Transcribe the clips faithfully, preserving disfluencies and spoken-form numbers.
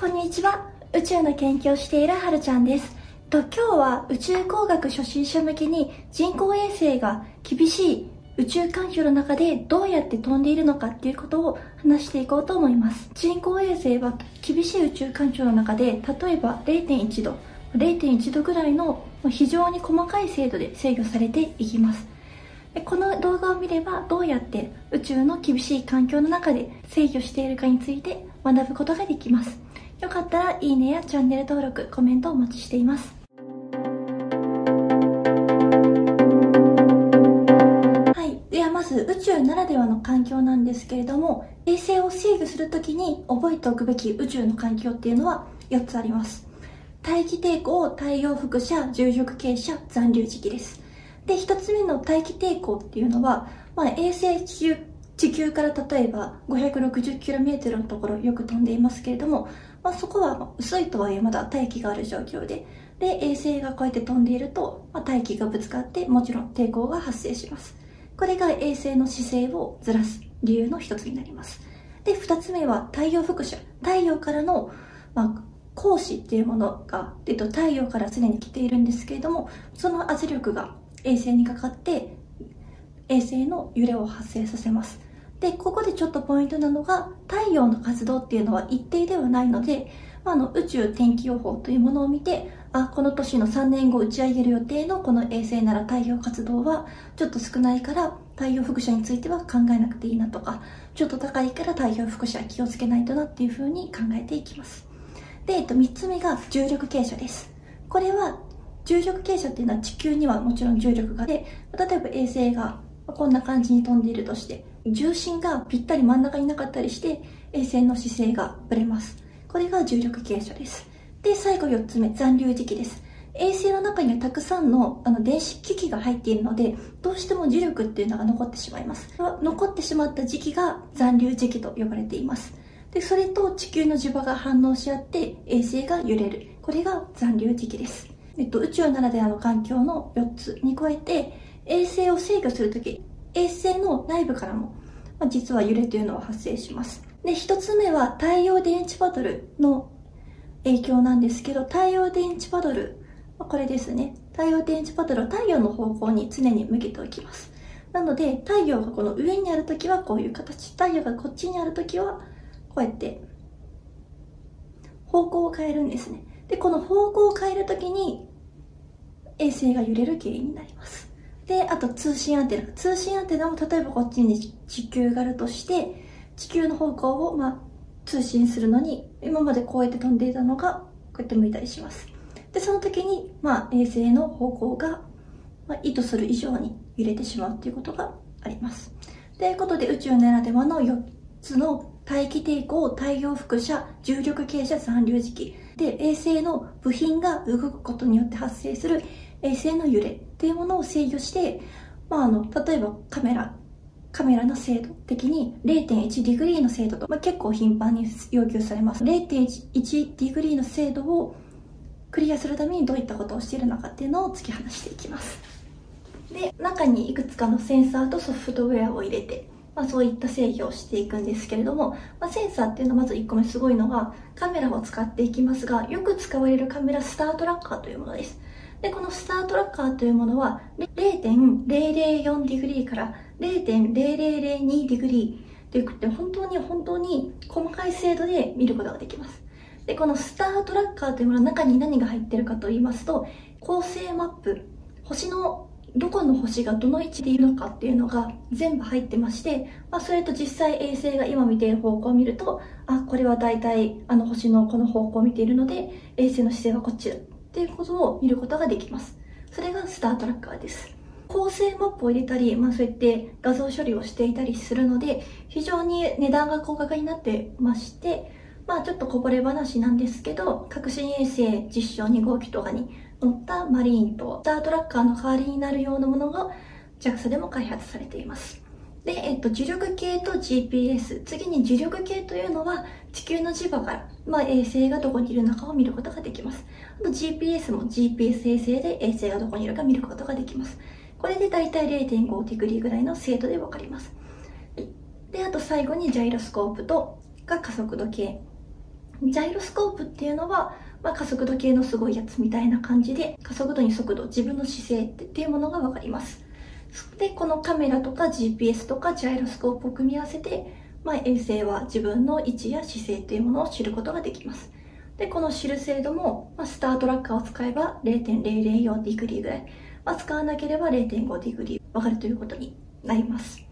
こんにちは、宇宙の研究をしているはるちゃんです。と今日は宇宙工学初心者向けに人工衛星が厳しい宇宙環境の中でどうやって飛んでいるのかっていうことを話していこうと思います。人工衛星は厳しい宇宙環境の中で、例えば れいてんいちど れいてんいちどぐらいの非常に細かい精度で制御されていきます。でこの動画を見ればどうやって宇宙の厳しい環境の中で制御しているかについて学ぶことができます。よかったらいいねやチャンネル登録、コメントをお待ちしています。はい、ではまず宇宙ならではの環境なんですけれども、衛星を制御するときに覚えておくべき宇宙の環境っていうのはよっつあります。大気抵抗、太陽輻射、重力傾斜、残留磁気です。でひとつめの大気抵抗っていうのは、まあ、衛星地球地球から例えば ごひゃくろくじゅっキロメートル のところよく飛んでいますけれども、まあ、そこは薄いとはいえまだ大気がある状況で、で衛星がこうやって飛んでいると、まあ、大気がぶつかってもちろん抵抗が発生します。これが衛星の姿勢をずらす理由の一つになります。でふたつめは太陽輻射、太陽からの、まあ、光子っていうものが、えっと、太陽から常に来ているんですけれども、その圧力が衛星にかかって衛星の揺れを発生させます。でここでちょっとポイントなのが、太陽の活動っていうのは一定ではないので、まあ、あの宇宙天気予報というものを見て、あこの年のさんねんご打ち上げる予定のこの衛星なら太陽活動はちょっと少ないから太陽輻射については考えなくていいなとか、ちょっと高いから太陽輻射気をつけないとなっていうふうに考えていきます。で、えっと、みっつめが重力傾斜です。これは重力傾斜っていうのは地球にはもちろん重力があって、例えば衛星がこんな感じに飛んでいるとして、重心がぴったり真ん中になかったりして衛星の姿勢がぶれます。これが重力傾斜です。で最後よっつめ、残留磁気です。衛星の中にはたくさん の, あの電子機器が入っているので、どうしても磁力っていうのが残ってしまいます。残ってしまった磁気が残留磁気と呼ばれています。でそれと地球の磁場が反応し合って衛星が揺れる、これが残留磁気です。えっと、宇宙ならではの環境のよっつに加えて、衛星を制御するとき、衛星の内部からも、まあ、実は揺れというのは発生します。でひとつめは太陽電池パドルの影響なんですけど、太陽電池パドル、まあ、これですね。太陽電池パドルを太陽の方向に常に向けておきます。なので太陽がこの上にあるときはこういう形、太陽がこっちにあるときはこうやって方向を変えるんですね。でこの方向を変えるときに衛星が揺れる原因になります。であと通信アンテナ、通信アンテナも例えばこっちに地球があるとして、地球の方向を、まあ、通信するのに今までこうやって飛んでいたのがこうやって向いたりします。でその時に、まあ、衛星の方向が、まあ、意図する以上に揺れてしまうということがあります。ということで宇宙ならではのよっつの大気抵抗、太陽輻射、重力傾斜、残留磁気で衛星の部品が動くことによって発生する衛星の揺れっていうものを制御して、まあ、あの例えばカメラカメラの精度的に れいてんいちディグリーの精度と、まあ、結構頻繁に要求されます。 れいてんいちディグリーの精度をクリアするためにどういったことをしているのかっていうのを突き放していきます。で中にいくつかのセンサーとソフトウェアを入れて、まあ、そういった制御をしていくんですけれども、まあ、センサーっていうのはまずいっこめすごいのがカメラを使っていきますが、よく使われるカメラスタートラッカーというものです。でこのスタートラッカーというものは れいてんゼロゼロよんディグリーから れいてんゼロゼロゼロにディグリーということで、本当に本当に細かい精度で見ることができます。でこのスタートラッカーというものの中に何が入っているかといいますと、恒星マップ、星のどこの星がどの位置でいるのかっていうのが全部入ってまして、まあ、それと実際衛星が今見ている方向を見ると、あこれは大体あの星のこの方向を見ているので衛星の姿勢はこっちだっていうことを見ることができます。それがスタートラッカーです。構成マップを入れたり、まあ、そうやって画像処理をしていたりするので非常に値段が高額になってまして、まあ、ちょっとこぼれ話なんですけど、革新衛星実証にごうきとかに乗ったマリーンとスタートラッカーの代わりになるようなものが ジャクサ でも開発されています。で、えっと、磁力計と ジーピーエス、 次に磁力計というのは地球の磁場から、まあ、衛星がどこにいるのかを見ることができます。あと ジーピーエス も ジーピーエス 衛星で衛星がどこにいるか見ることができます。これで大体 れいてんごディグリーぐらいの精度で分かります。であと最後にジャイロスコープとが加速度計ジャイロスコープっていうのは、まあ、加速度計のすごいやつみたいな感じで、加速度に速度、自分の姿勢っていうものがわかります。で、このカメラとか ジーピーエス とかジャイロスコープを組み合わせて、まあ、衛星は自分の位置や姿勢というものを知ることができます。で、この知る精度も、まあ、スタートラッカーを使えば れいてんれいれいよん ディグリーぐらい、まあ、使わなければ れいてんご ディグリーわかるということになります。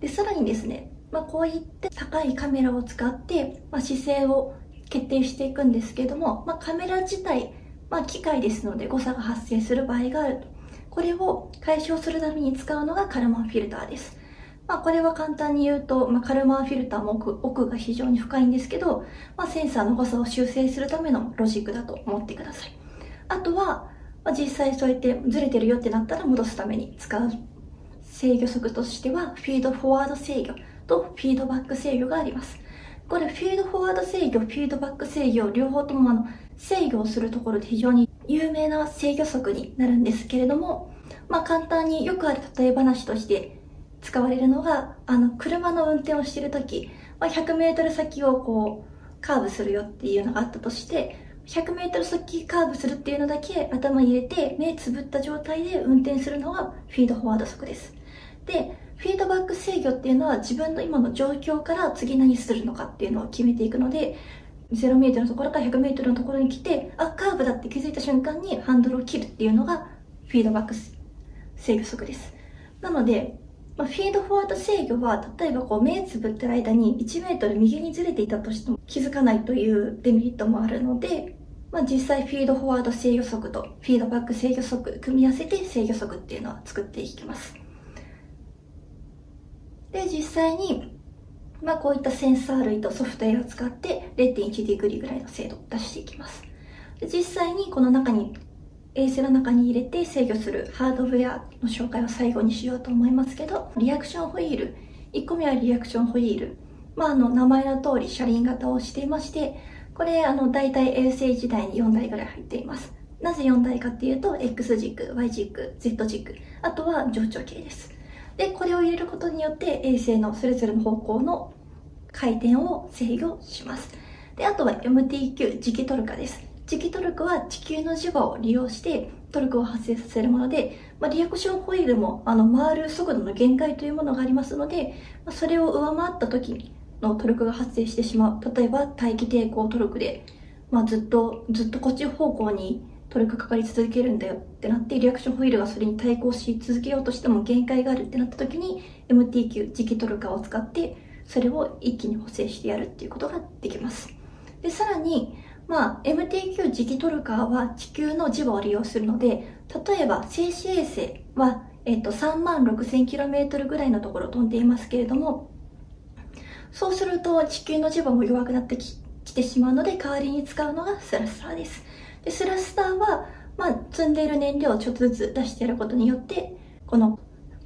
で、さらにですね、まあ、こういって高いカメラを使って、まあ、姿勢を決定していくんですけども、まあ、カメラ自体、まあ、機械ですので誤差が発生する場合があると。これを解消するために使うのがカルマンフィルターです。まあ、これは簡単に言うと、まあ、カルマンフィルターも奥、奥が非常に深いんですけど、まあ、センサーの誤差を修正するためのロジックだと思ってください。あとは、まあ、実際そうやってずれてるよってなったら戻すために使う制御則としては、フィードフォワード制御とフィードバック制御があります。これフィードフォワード制御、フィードバック制御、両方ともあの制御をするところで非常に有名な制御則になるんですけれども、まあ簡単によくある例え話として使われるのが、あの車の運転をしているとき、まあ、ひゃくメートル先をこうカーブするよっていうのがあったとして、ひゃくメートル先カーブするっていうのだけ頭に入れて目つぶった状態で運転するのがフィードフォワード則です。で、フィードバック制御っていうのは自分の今の状況から次何するのかっていうのを決めていくので、ゼロメートルのところからひゃくメートルのところに来て、あ、カーブだって気づいた瞬間にハンドルを切るっていうのがフィードバック制御則です。なので、まあ、フィードフォワード制御は、例えばこう目つぶってる間にいちメートル右にずれていたとしても気づかないというデメリットもあるので、まあ、実際フィードフォワード制御則とフィードバック制御則組み合わせて制御則っていうのを作っていきます。で、実際に、まあ、こういったセンサー類とソフトウェアを使って れいてんいち ディグリーぐらいの精度を出していきます。で、実際にこの中に、衛星の中に入れて制御するハードウェアの紹介を最後にしようと思いますけど、リアクションホイール、いっこめはリアクションホイール。まあ、あの、名前の通り車輪型をしていまして、これ、あの、大体衛星いちだいによんだいぐらい入っています。なぜよんだいかっていうと、X 軸、Y 軸、Z 軸、あとは上長径です。で、これを入れることによって衛星のそれぞれの方向の回転を制御します。で、あとは エムティーキュー、磁気トルカです。磁気トルクは地球の磁場を利用してトルクを発生させるもので、まあ、リアクションホイールもあの回る速度の限界というものがありますので、まあ、それを上回った時のトルクが発生してしまう。例えば大気抵抗トルクで、まあ、ずっとずっとこっち方向にトルクかかり続けるんだよってなって、リアクションホイールがそれに対抗し続けようとしても限界があるってなった時に、エムティーキュー、磁気トルカを使って、それを一気に補正してやるっていうことができます。で、さらに、まあ、エムティーキュー、磁気トルカは地球の磁場を利用するので、例えば静止衛星は、えっと、さんまんろくせんキロメートル ぐらいのところを飛んでいますけれども、そうすると地球の磁場も弱くなってきてしまうので、代わりに使うのがスラスターです。で、スラスターは、まあ、積んでいる燃料をちょっとずつ出してやることによって、この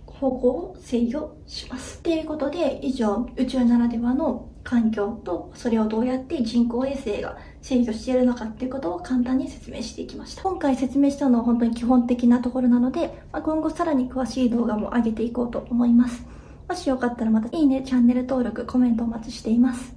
方向を制御します。ということで、以上、宇宙ならではの環境と、それをどうやって人工衛星が制御しているのかということを簡単に説明していきました。今回説明したのは本当に基本的なところなので、まあ、今後さらに詳しい動画も上げていこうと思います。もしよかったらまたいいね、チャンネル登録、コメントお待ちしています。